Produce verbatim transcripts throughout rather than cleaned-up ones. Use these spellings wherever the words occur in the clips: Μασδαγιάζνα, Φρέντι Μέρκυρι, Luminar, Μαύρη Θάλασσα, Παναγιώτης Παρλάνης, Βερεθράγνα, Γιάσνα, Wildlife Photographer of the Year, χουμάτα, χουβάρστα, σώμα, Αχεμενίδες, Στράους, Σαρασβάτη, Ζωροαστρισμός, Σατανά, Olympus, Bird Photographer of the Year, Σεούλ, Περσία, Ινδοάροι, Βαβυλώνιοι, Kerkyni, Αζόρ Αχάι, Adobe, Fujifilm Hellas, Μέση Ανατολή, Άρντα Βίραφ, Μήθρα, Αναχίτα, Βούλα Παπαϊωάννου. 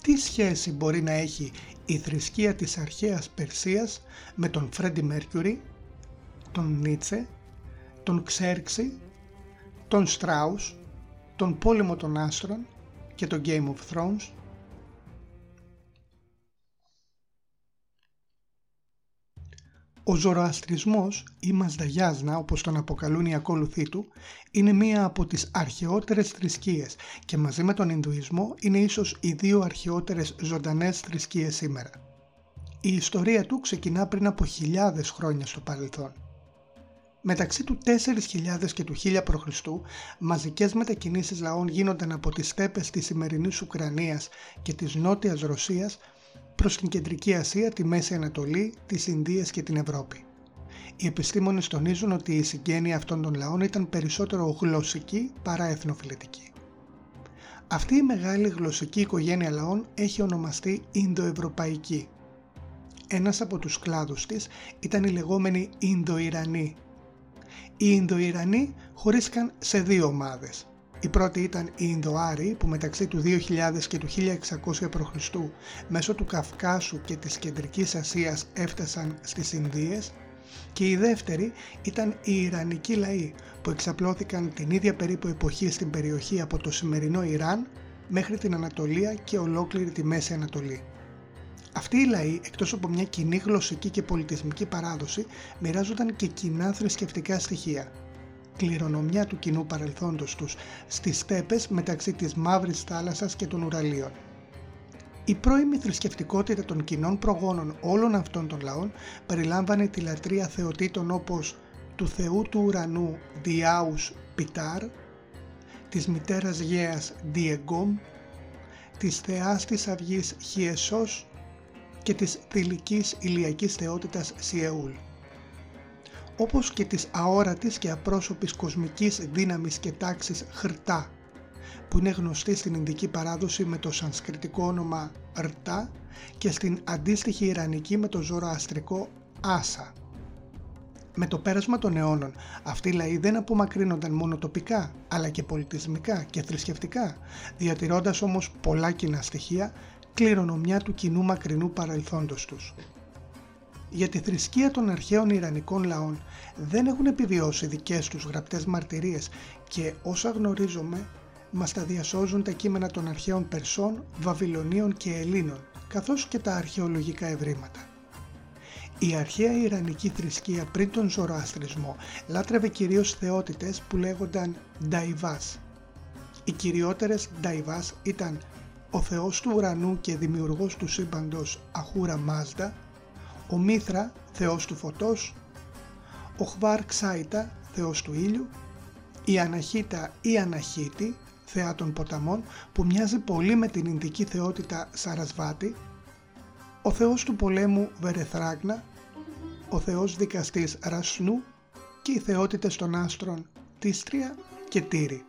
τι σχέση μπορεί να έχει η θρησκεία της αρχαίας Περσίας με τον Φρέντι Μέρκυρι, τον Νίτσε, τον Ξέρξη, τον Στράους, τον Πόλεμο των Άστρων και τον Game of Thrones? Ο Ζωροαστρισμός ή Μασδαγιάζνα, όπως τον αποκαλούν οι ακόλουθοί του, είναι μία από τις αρχαιότερες θρησκείες και μαζί με τον Ινδουισμό είναι ίσως οι δύο αρχαιότερες ζωντανές θρησκείες σήμερα. Η ιστορία του ξεκινά πριν από χιλιάδες χρόνια στο παρελθόν. Μεταξύ του τέσσερις χιλιάδες και του χίλια π.Χ. μαζικές μετακινήσεις λαών γίνονταν από τις στέπες της σημερινής Ουκρανίας και της νότιας Ρωσίας προς την Κεντρική Ασία, τη Μέση Ανατολή, τις Ινδίες και την Ευρώπη. Οι επιστήμονες τονίζουν ότι η συγγένεια αυτών των λαών ήταν περισσότερο γλωσσική παρά εθνοφιλετική. Αυτή η μεγάλη γλωσσική οικογένεια λαών έχει ονομαστεί Ινδοευρωπαϊκή. Ένας από τους κλάδους της ήταν οι λεγόμενοι Ινδο-Ιρανοί. Οι Ινδο-Ιρανοί χωρίστηκαν σε δύο ομάδες. Η πρώτη ήταν οι Ινδοάροι που μεταξύ του δύο χιλιάδες και του χίλια εξακόσια π.Χ. μέσω του Καυκάσου και της Κεντρικής Ασίας έφτασαν στις Ινδίες, και η δεύτερη ήταν οι Ιρανικοί λαοί που εξαπλώθηκαν την ίδια περίπου εποχή στην περιοχή από το σημερινό Ιράν μέχρι την Ανατολία και ολόκληρη τη Μέση Ανατολή. Αυτοί οι λαοί, εκτός από μια κοινή γλωσσική και πολιτισμική παράδοση, μοιράζονταν και κοινά θρησκευτικά στοιχεία. Κληρονομιά του κοινού παρελθόντος τους στις στέπες μεταξύ της Μαύρης Θάλασσας και των Ουραλίων. Η πρώιμη θρησκευτικότητα των κοινών προγόνων όλων αυτών των λαών περιλάμβανε τη λατρεία θεοτήτων όπως του θεού του ουρανού Διάους Πιτάρ, της μητέρας Γαίας Διεγκόμ, της θεάς της αυγής Χιεσός και της θηλυκής ηλιακής θεότητας Σιεούλ, όπως και της αόρατης και απρόσωπης κοσμικής δύναμης και τάξης Χρτά, που είναι γνωστή στην Ινδική παράδοση με το σανσκριτικό όνομα Ρτά και στην αντίστοιχη Ιρανική με το ζωροαστρικό Άσα. Με το πέρασμα των αιώνων, αυτοί οι λαοί δεν απομακρύνονταν μόνο τοπικά, αλλά και πολιτισμικά και θρησκευτικά, διατηρώντας όμως πολλά κοινά στοιχεία, κληρονομιά του κοινού μακρινού παρελθόντος τους. Για τη θρησκεία των αρχαίων Ιρανικών λαών δεν έχουν επιβιώσει δικές τους γραπτές μαρτυρίες και όσα γνωρίζουμε μας τα διασώζουν τα κείμενα των αρχαίων Περσών, Βαβυλωνίων και Ελλήνων, καθώς και τα αρχαιολογικά ευρήματα. Η αρχαία Ιρανική θρησκεία πριν τον Ζωροαστρισμό λάτρευε κυρίως θεότητες που λέγονταν Νταϊβάς. Οι κυριότερες Νταϊβάς ήταν ο θεός του ουρανού και δημιουργός του σύμπαντος Αχούρα Μάζδα, ο Μήθρα, θεός του φωτός, ο Χβάρ Ξάιτα, θεός του ήλιου, η Αναχίτα ή Αναχίτη, θεά των ποταμών, που μοιάζει πολύ με την Ινδική θεότητα Σαρασβάτη, ο θεός του πολέμου Βερεθράγνα, ο θεός δικαστής Ρασνού και οι θεότητες των άστρων Τίστρια και Τύρι.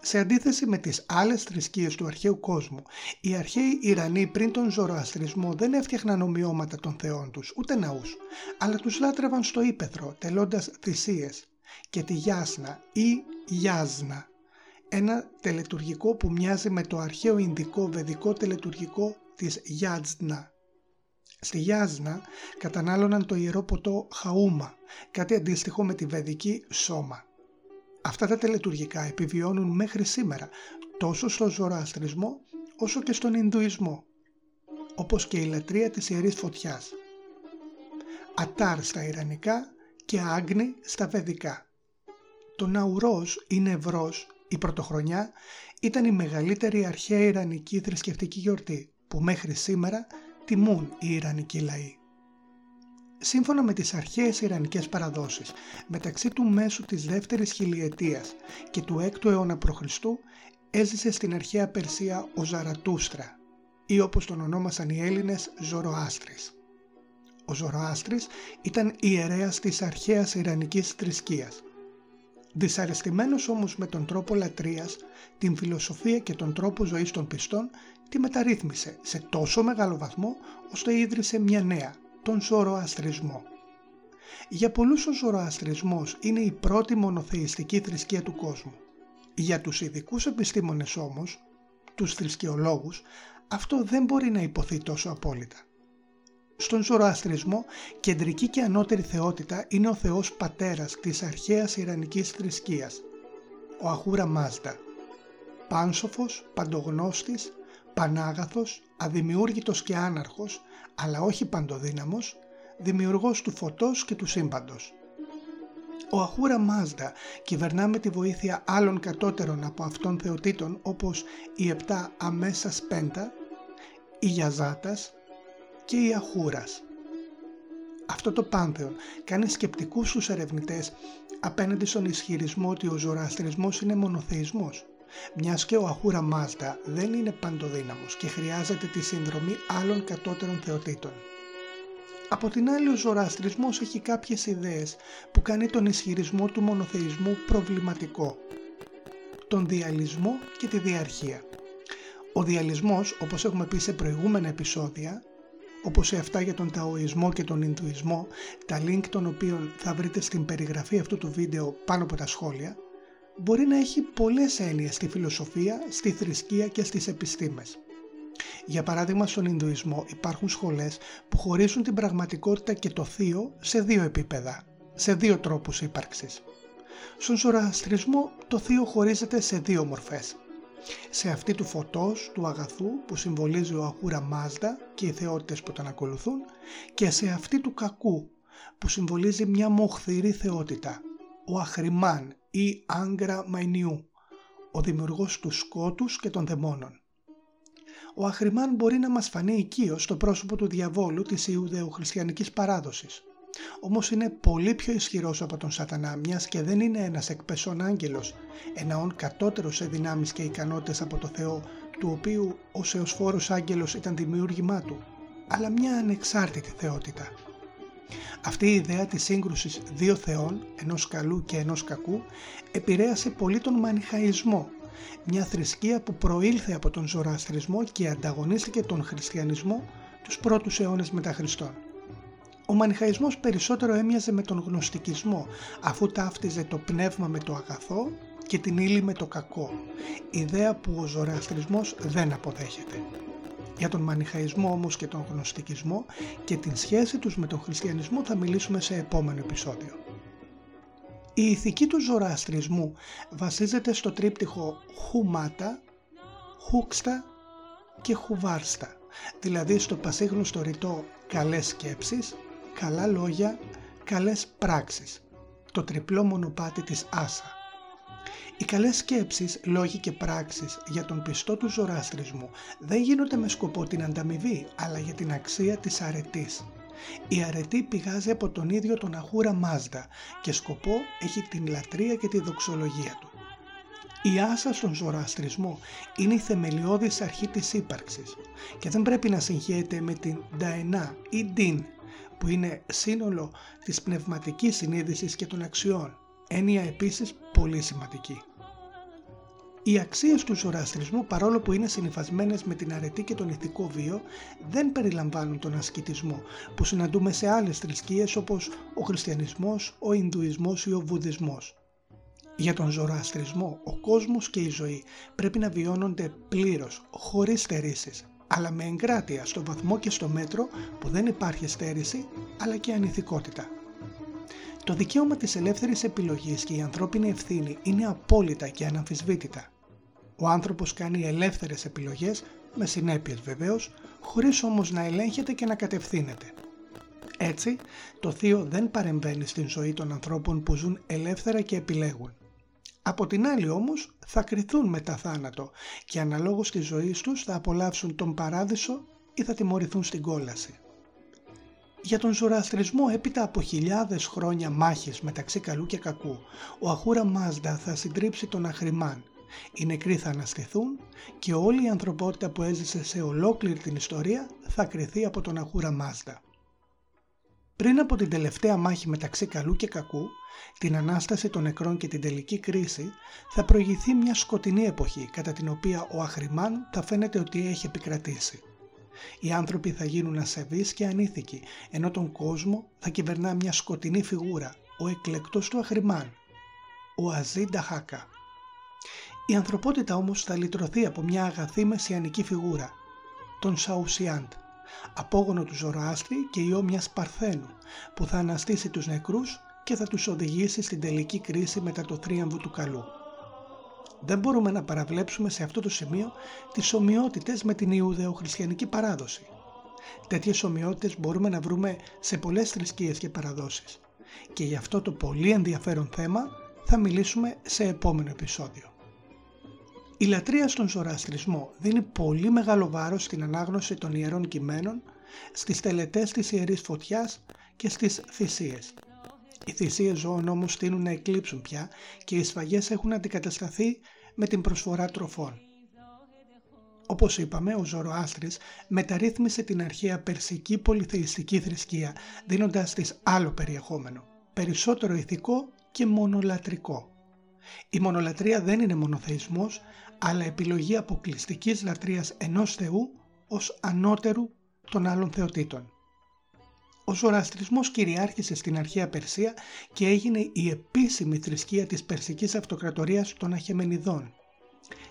Σε αντίθεση με τις άλλες θρησκείες του αρχαίου κόσμου, οι αρχαίοι Ιρανοί πριν τον Ζωροαστρισμό δεν έφτιαχναν ομοιώματα των θεών τους, ούτε ναούς, αλλά τους λάτρευαν στο ύπαιθρο, τελώντας θυσίες και τη Γιάσνα ή Γιάσνα, ένα τελετουργικό που μοιάζει με το αρχαίο Ινδικό βεδικό τελετουργικό της Γιάσνα. Στη Γιάσνα κατανάλωναν το ιερό ποτό χαούμα, κάτι αντίστοιχο με τη βεδική σώμα. Αυτά τα τελετουργικά επιβιώνουν μέχρι σήμερα τόσο στο Ζωροαστρισμό όσο και στον Ινδουισμό, όπως και η λατρεία της Ιερής Φωτιάς. Ατάρ στα Ιρανικά και Άγνη στα Βεδικά. Το Ναουρός ή Νευρός, η Πρωτοχρονιά, ήταν η μεγαλύτερη αρχαία Ιρανική θρησκευτική γιορτή που μέχρι σήμερα τιμούν οι Ιρανικοί λαοί. Σύμφωνα με τις αρχαίες Ιρανικές παραδόσεις, μεταξύ του μέσου της δεύτερης χιλιετίας και του έκτου αιώνα π.Χ. έζησε στην αρχαία Περσία ο Ζαρατούστρα ή όπως τον ονόμασαν οι Έλληνες Ζωροάστρης. Ο Ζωροάστρης ήταν ιερέας της αρχαίας Ιρανικής θρησκείας. Δυσαρεστημένος όμως με τον τρόπο λατρείας, την φιλοσοφία και τον τρόπο ζωής των πιστών, τη μεταρρύθμισε σε τόσο μεγάλο βαθμό ώστε ίδρυσε μια νέα, τον Ζωροαστρισμό. Για πολλούς ο Ζωροαστρισμός είναι η πρώτη μονοθεϊστική θρησκεία του κόσμου. Για τους ειδικούς επιστήμονες όμως, τους θρησκεολόγους, αυτό δεν μπορεί να υποθεί τόσο απόλυτα. Στον ζωροαστρισμό, κεντρική και ανώτερη θεότητα είναι ο θεός πατέρας της αρχαίας Ιρανικής θρησκείας, ο Αχούρα Μάζδα. Πάνσοφος, παντογνώστης, πανάγαθος, αδημιούργητος και άναρχος, αλλά όχι παντοδύναμος, δημιουργός του φωτός και του σύμπαντος. Ο Αχούρα Μάζδα κυβερνά με τη βοήθεια άλλων κατώτερων από αυτών θεοτήτων, όπως οι επτά αμέσας πέντα, η Γιαζάτας και η Αχούρας. Αυτό το πάνθεον κάνει σκεπτικούς τους ερευνητές απέναντι στον ισχυρισμό ότι ο ζωροαστρισμός είναι μονοθεϊσμός, μιας και ο Αχούρα Μάζδα δεν είναι παντοδύναμος και χρειάζεται τη συνδρομή άλλων κατώτερων θεοτήτων. Από την άλλη, ο ζωροαστρισμός έχει κάποιες ιδέες που κάνει τον ισχυρισμό του μονοθεϊσμού προβληματικό, τον διαλυσμό και τη διαρχία. Ο διαλυσμός, όπως έχουμε πει σε προηγούμενα επεισόδια, όπως σε αυτά για τον Ταοϊσμό και τον Ινδουισμό, τα link των οποίων θα βρείτε στην περιγραφή αυτού του βίντεο πάνω από τα σχόλια, μπορεί να έχει πολλές έννοιες στη φιλοσοφία, στη θρησκεία και στις επιστήμες. Για παράδειγμα, στον Ινδουισμό υπάρχουν σχολές που χωρίζουν την πραγματικότητα και το θείο σε δύο επίπεδα, σε δύο τρόπους ύπαρξης. Στον ζωροαστρισμό το θείο χωρίζεται σε δύο μορφές. Σε αυτή του φωτός, του αγαθού που συμβολίζει ο Αχούρα Μάζδα και οι θεότητες που τον ακολουθούν, και σε αυτή του κακού που συμβολίζει μια μοχθηρή θεότητα, ο Αχριμάν ή Άγκρα Μαϊνιού, ο δημιουργός του σκότους και των δαιμόνων. Ο Αχριμάν μπορεί να μας φανεί οικείος στο πρόσωπο του διαβόλου της Ιουδαιοχριστιανικής παράδοσης. Όμως είναι πολύ πιο ισχυρός από τον Σατανά, μιας και δεν είναι ένας εκπεσόν άγγελος, εναών κατώτερος σε δυνάμεις και ικανότητες από το Θεό, του οποίου ο σεοσφόρος άγγελος ήταν δημιούργημά του, αλλά μια ανεξάρτητη θεότητα. Αυτή η ιδέα της σύγκρουσης δύο θεών, ενός καλού και ενός κακού, επηρέασε πολύ τον μανιχαϊσμό, μια θρησκεία που προήλθε από τον ζωροαστρισμό και ανταγωνίστηκε τον χριστιανισμό τους πρώτους αιώνες μετά Χριστόν. Ο μανιχαϊσμός περισσότερο έμοιαζε με τον γνωστικισμό, αφού ταύτιζε το πνεύμα με το αγαθό και την ύλη με το κακό, ιδέα που ο ζωροαστρισμός δεν αποδέχεται. Για τον μανιχαϊσμό όμως και τον γνωστικισμό και την σχέση τους με τον χριστιανισμό θα μιλήσουμε σε επόμενο επεισόδιο. Η ηθική του ζωροαστρισμού βασίζεται στο τρίπτυχο Χουμάτα, Χούξτα και Χουβάρστα, δηλαδή στο πασίγνωστο ρητό «καλές σκέψεις», «καλά λόγια», «καλές πράξεις», το τριπλό μονοπάτι της Άσα. Οι καλές σκέψεις, λόγοι και πράξεις για τον πιστό του ζωροαστρισμού δεν γίνονται με σκοπό την ανταμοιβή, αλλά για την αξία της αρετής. Η αρετή πηγάζει από τον ίδιο τον Αχούρα Μάζδα και σκοπό έχει την λατρεία και τη δοξολογία του. Η Άσα στον ζωροαστρισμό είναι η θεμελιώδης αρχή της ύπαρξης και δεν πρέπει να συγχέεται με την Νταϊνά ή Ντίν, που είναι σύνολο της πνευματικής συνείδησης και των αξιών, έννοια επίσης πολύ σημαντική. Οι αξίες του ζωροαστρισμού, παρόλο που είναι συνυφασμένες με την αρετή και τον ηθικό βίο, δεν περιλαμβάνουν τον ασκητισμό που συναντούμε σε άλλες θρησκείες όπως ο χριστιανισμός, ο Ινδουισμός ή ο Βουδισμός. Για τον ζωροαστρισμό, ο κόσμος και η ζωή πρέπει να βιώνονται πλήρως, χωρίς στερήσεις, αλλά με εγκράτεια στο βαθμό και στο μέτρο που δεν υπάρχει στέρηση αλλά και ανηθικότητα. Το δικαίωμα της ελεύθερης επιλογής και η ανθρώπινη ευθύνη είναι απόλυτα και αναμφισβήτητα. Ο άνθρωπος κάνει ελεύθερες επιλογές, με συνέπειες βεβαίως, χωρίς όμως να ελέγχεται και να κατευθύνεται. Έτσι, το θείο δεν παρεμβαίνει στην ζωή των ανθρώπων που ζουν ελεύθερα και επιλέγουν. Από την άλλη όμως θα κριθούν μετά θάνατο και αναλόγως της ζωής τους θα απολαύσουν τον παράδεισο ή θα τιμωρηθούν στην κόλαση. Για τον ζωροαστρισμό, έπειτα από χιλιάδες χρόνια μάχης μεταξύ καλού και κακού, ο Αχούρα Μάζδα θα συντρίψει τον Αχριμάν. Οι νεκροί θα αναστηθούν και όλη η ανθρωπότητα που έζησε σε ολόκληρη την ιστορία θα κριθεί από τον Αχούρα Μάζδα. Πριν από την τελευταία μάχη μεταξύ καλού και κακού, την Ανάσταση των νεκρών και την τελική κρίση, θα προηγηθεί μια σκοτεινή εποχή κατά την οποία ο Αχριμάν θα φαίνεται ότι έχει επικρατήσει. Οι άνθρωποι θα γίνουν ασεβείς και ανήθικοι, ενώ τον κόσμο θα κυβερνά μια σκοτεινή φιγούρα, ο εκλεκτός του Αχριμάν, ο Αζί Νταχάκα. Η ανθρωπότητα όμως θα λυτρωθεί από μια αγαθή μεσιανική φιγούρα, τον Σαουσιάντ, απόγονο του Ζωροάστρη και ιό μιας Παρθένου, που θα αναστήσει τους νεκρούς και θα τους οδηγήσει στην τελική κρίση μετά το θρίαμβο του καλού. Δεν μπορούμε να παραβλέψουμε σε αυτό το σημείο τις ομοιότητες με την Ιουδαιοχριστιανική παράδοση. Τέτοιες ομοιότητες μπορούμε να βρούμε σε πολλές θρησκείες και παραδόσεις και γι' αυτό το πολύ ενδιαφέρον θέμα θα μιλήσουμε σε επόμενο επεισόδιο. Η λατρεία στον Ζωροαστρισμό δίνει πολύ μεγάλο βάρος στην ανάγνωση των ιερών κειμένων, στις τελετές της Ιερής Φωτιάς και στις θυσίες. Οι θυσίες ζώων όμως τείνουν να εκλείψουν πια και οι σφαγές έχουν αντικατασταθεί με την προσφορά τροφών. Όπως είπαμε, ο Ζωροάστρης μεταρρύθμισε την αρχαία περσική πολυθεϊστική θρησκεία, δίνοντας της άλλο περιεχόμενο, περισσότερο ηθικό και μονολατρικό. Η μονολατρεία δεν είναι μονοθεϊσμός, αλλά επιλογή αποκλειστικής λατρείας ενός θεού ως ανώτερου των άλλων θεοτήτων. Ο Ζωροαστρισμός κυριάρχησε στην αρχαία Περσία και έγινε η επίσημη θρησκεία της Περσικής Αυτοκρατορίας των Αχεμενιδών,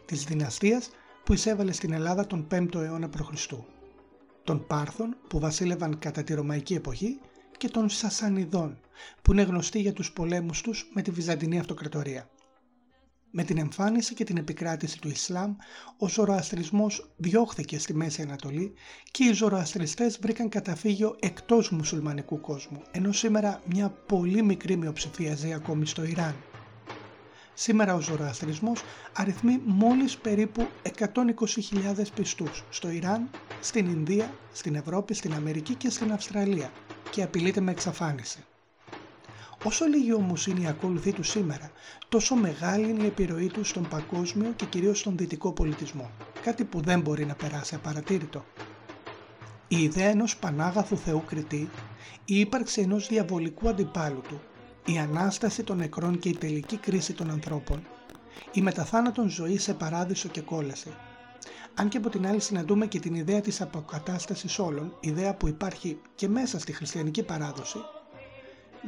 της δυναστείας που εισέβαλε στην Ελλάδα τον πέμπτο αιώνα π.Χ., των Πάρθων που βασίλευαν κατά τη Ρωμαϊκή εποχή και των Σασανιδών που είναι γνωστοί για τους πολέμους τους με τη Βυζαντινή Αυτοκρατορία. Με την εμφάνιση και την επικράτηση του Ισλάμ, ο Ζωροαστρισμός διώχθηκε στη Μέση Ανατολή και οι Ζωροαστριστές βρήκαν καταφύγιο εκτός μουσουλμανικού κόσμου, ενώ σήμερα μια πολύ μικρή μειοψηφία ζει ακόμη στο Ιράν. Σήμερα ο Ζωροαστρισμός αριθμεί μόλις περίπου εκατόν είκοσι χιλιάδες πιστούς στο Ιράν, στην Ινδία, στην Ευρώπη, στην Αμερική και στην Αυστραλία και απειλείται με εξαφάνιση. Όσο λίγοι όμως είναι οι ακολουθοί του σήμερα, τόσο μεγάλη είναι η επιρροή του στον παγκόσμιο και κυρίως στον δυτικό πολιτισμό, κάτι που δεν μπορεί να περάσει απαρατήρητο. Η ιδέα ενός πανάγαθου Θεού κριτή, η ύπαρξη ενός διαβολικού αντιπάλου του, η ανάσταση των νεκρών και η τελική κρίση των ανθρώπων, η μεταθάνατον ζωή σε παράδεισο και κόλαση. Αν και από την άλλη συναντούμε και την ιδέα της αποκατάστασης όλων, ιδέα που υπάρχει και μέσα στη χριστιανική παράδοση,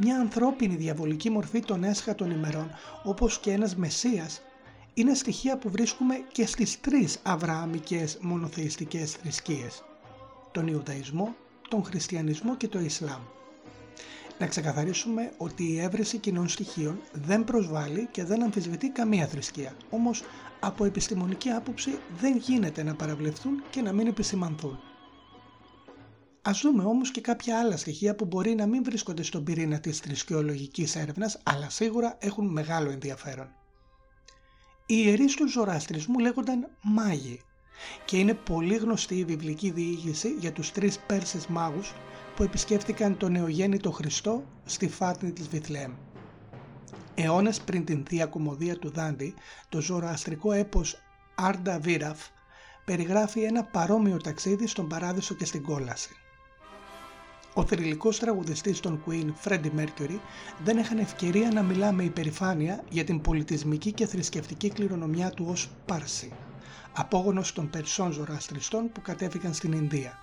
μια ανθρώπινη διαβολική μορφή των έσχατων ημερών, όπως και ένας Μεσσίας, είναι στοιχεία που βρίσκουμε και στις τρεις αβρααμικές μονοθεϊστικές θρησκείες, τον Ιουδαϊσμό, τον Χριστιανισμό και το Ισλάμ. Να ξεκαθαρίσουμε ότι η έβρεση κοινών στοιχείων δεν προσβάλλει και δεν αμφισβητεί καμία θρησκεία, όμως από επιστημονική άποψη δεν γίνεται να παραβλεφθούν και να μην επισημανθούν. Ας δούμε όμως και κάποια άλλα στοιχεία που μπορεί να μην βρίσκονται στον πυρήνα της θρησκεολογικής έρευνας, αλλά σίγουρα έχουν μεγάλο ενδιαφέρον. Οι ιερείς του Ζωροαστρισμού λέγονταν μάγοι και είναι πολύ γνωστή η βιβλική διήγηση για τους τρεις Πέρσες μάγους που επισκέφτηκαν τον νεογέννητο Χριστό στη Φάτνη της Βιθλεέμ. Αιώνες πριν την Θεία Κωμωδία του Δάντη, το ζωροαστρικό έπος Άρντα Βίραφ περιγράφει ένα παρόμοιο ταξίδι στον παράδεισο και στην κόλαση. Ο θρυλικός τραγουδιστής των Queen, Φρέντι Μέρκυρι, δεν έχανε ευκαιρία να μιλά με υπερηφάνεια για την πολιτισμική και θρησκευτική κληρονομιά του ως Πάρση, απόγονος των Περσών Ζωροαστριστών που κατέφυγαν στην Ινδία.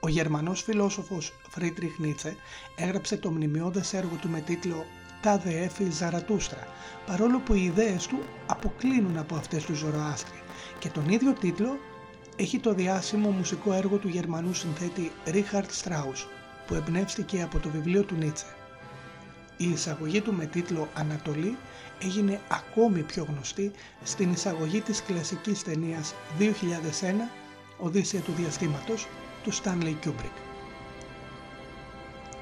Ο Γερμανός φιλόσοφος Φρίντριχ Νίτσε έγραψε το μνημιώδες έργο του με τίτλο «Τα δε έφη Ζαρατούστρα», παρόλο που οι ιδέες του αποκλίνουν από αυτές του Ζωροάστρη, και τον ίδιο τίτλο έχει το διάσημο μουσικό έργο του Γερμανού συνθέτη Ρίχαρτ Στράους, που εμπνεύστηκε από το βιβλίο του Νίτσε. Η εισαγωγή του με τίτλο «Ανατολή» έγινε ακόμη πιο γνωστή στην εισαγωγή της κλασικής ταινίας δύο χιλιάδες ένα «Οδύσσεια του διαστήματος» του Στάνλεϊ Κιούμπρικ.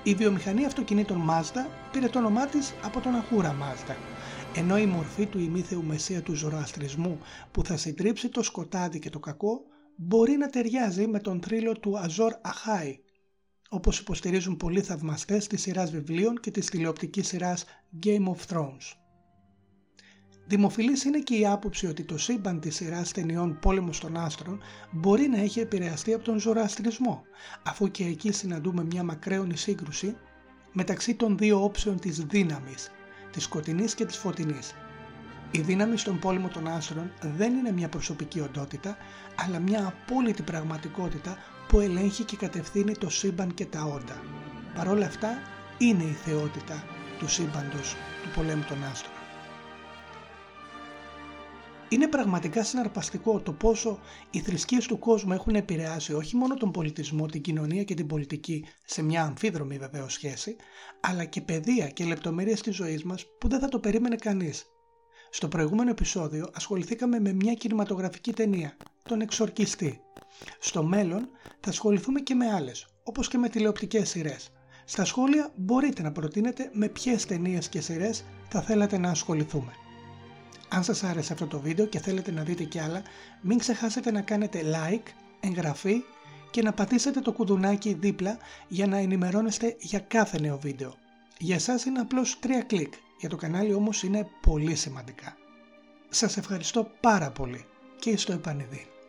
Η βιομηχανία αυτοκινήτων Μάζδα πήρε το όνομά της από τον Αχούρα Μάζδα, ενώ η μορφή του ημίθεου μεσσία του Ζωροαστρισμού που θα συντρίψει το σκοτάδι και το κακό μπορεί να ταιριάζει με τον θρύλο του Αζόρ Αχάι, όπως υποστηρίζουν πολλοί θαυμαστές της σειράς βιβλίων και της τηλεοπτικής σειράς Game of Thrones. Δημοφιλής είναι και η άποψη ότι το σύμπαν της σειράς ταινιών «Πόλεμος των Άστρων» μπορεί να έχει επηρεαστεί από τον Ζωροαστρισμό, αφού και εκεί συναντούμε μια μακραίωνη σύγκρουση μεταξύ των δύο όψεων της δύναμης, της σκοτεινής και της φωτεινής. Η δύναμη στον Πόλεμο των Άστρων δεν είναι μια προσωπική οντότητα, αλλά μια απόλυτη πραγματικότητα που ελέγχει και κατευθύνει το σύμπαν και τα όντα. Παρ' όλα αυτά, είναι η θεότητα του σύμπαντος του Πολέμου των Άστρων. Είναι πραγματικά συναρπαστικό το πόσο οι θρησκείες του κόσμου έχουν επηρεάσει όχι μόνο τον πολιτισμό, την κοινωνία και την πολιτική, σε μια αμφίδρομη βεβαίως σχέση, αλλά και παιδεία και λεπτομέρειες της ζωής μας που δεν θα το περίμενε κανείς. Στο προηγούμενο επεισόδιο ασχοληθήκαμε με μια κινηματογραφική ταινία, τον Εξορκιστή. Στο μέλλον θα ασχοληθούμε και με άλλες, όπως και με τηλεοπτικές σειρές. Στα σχόλια μπορείτε να προτείνετε με ποιες ταινίες και σειρές θα θέλατε να ασχοληθούμε. Αν σας άρεσε αυτό το βίντεο και θέλετε να δείτε κι άλλα, μην ξεχάσετε να κάνετε like, εγγραφή και να πατήσετε το κουδουνάκι δίπλα για να ενημερώνεστε για κάθε νέο βίντεο. Για εσάς είναι απλώς τρία κλικ, για το κανάλι όμως είναι πολύ σημαντικά. Σας ευχαριστώ πάρα πολύ και στο επανειδή.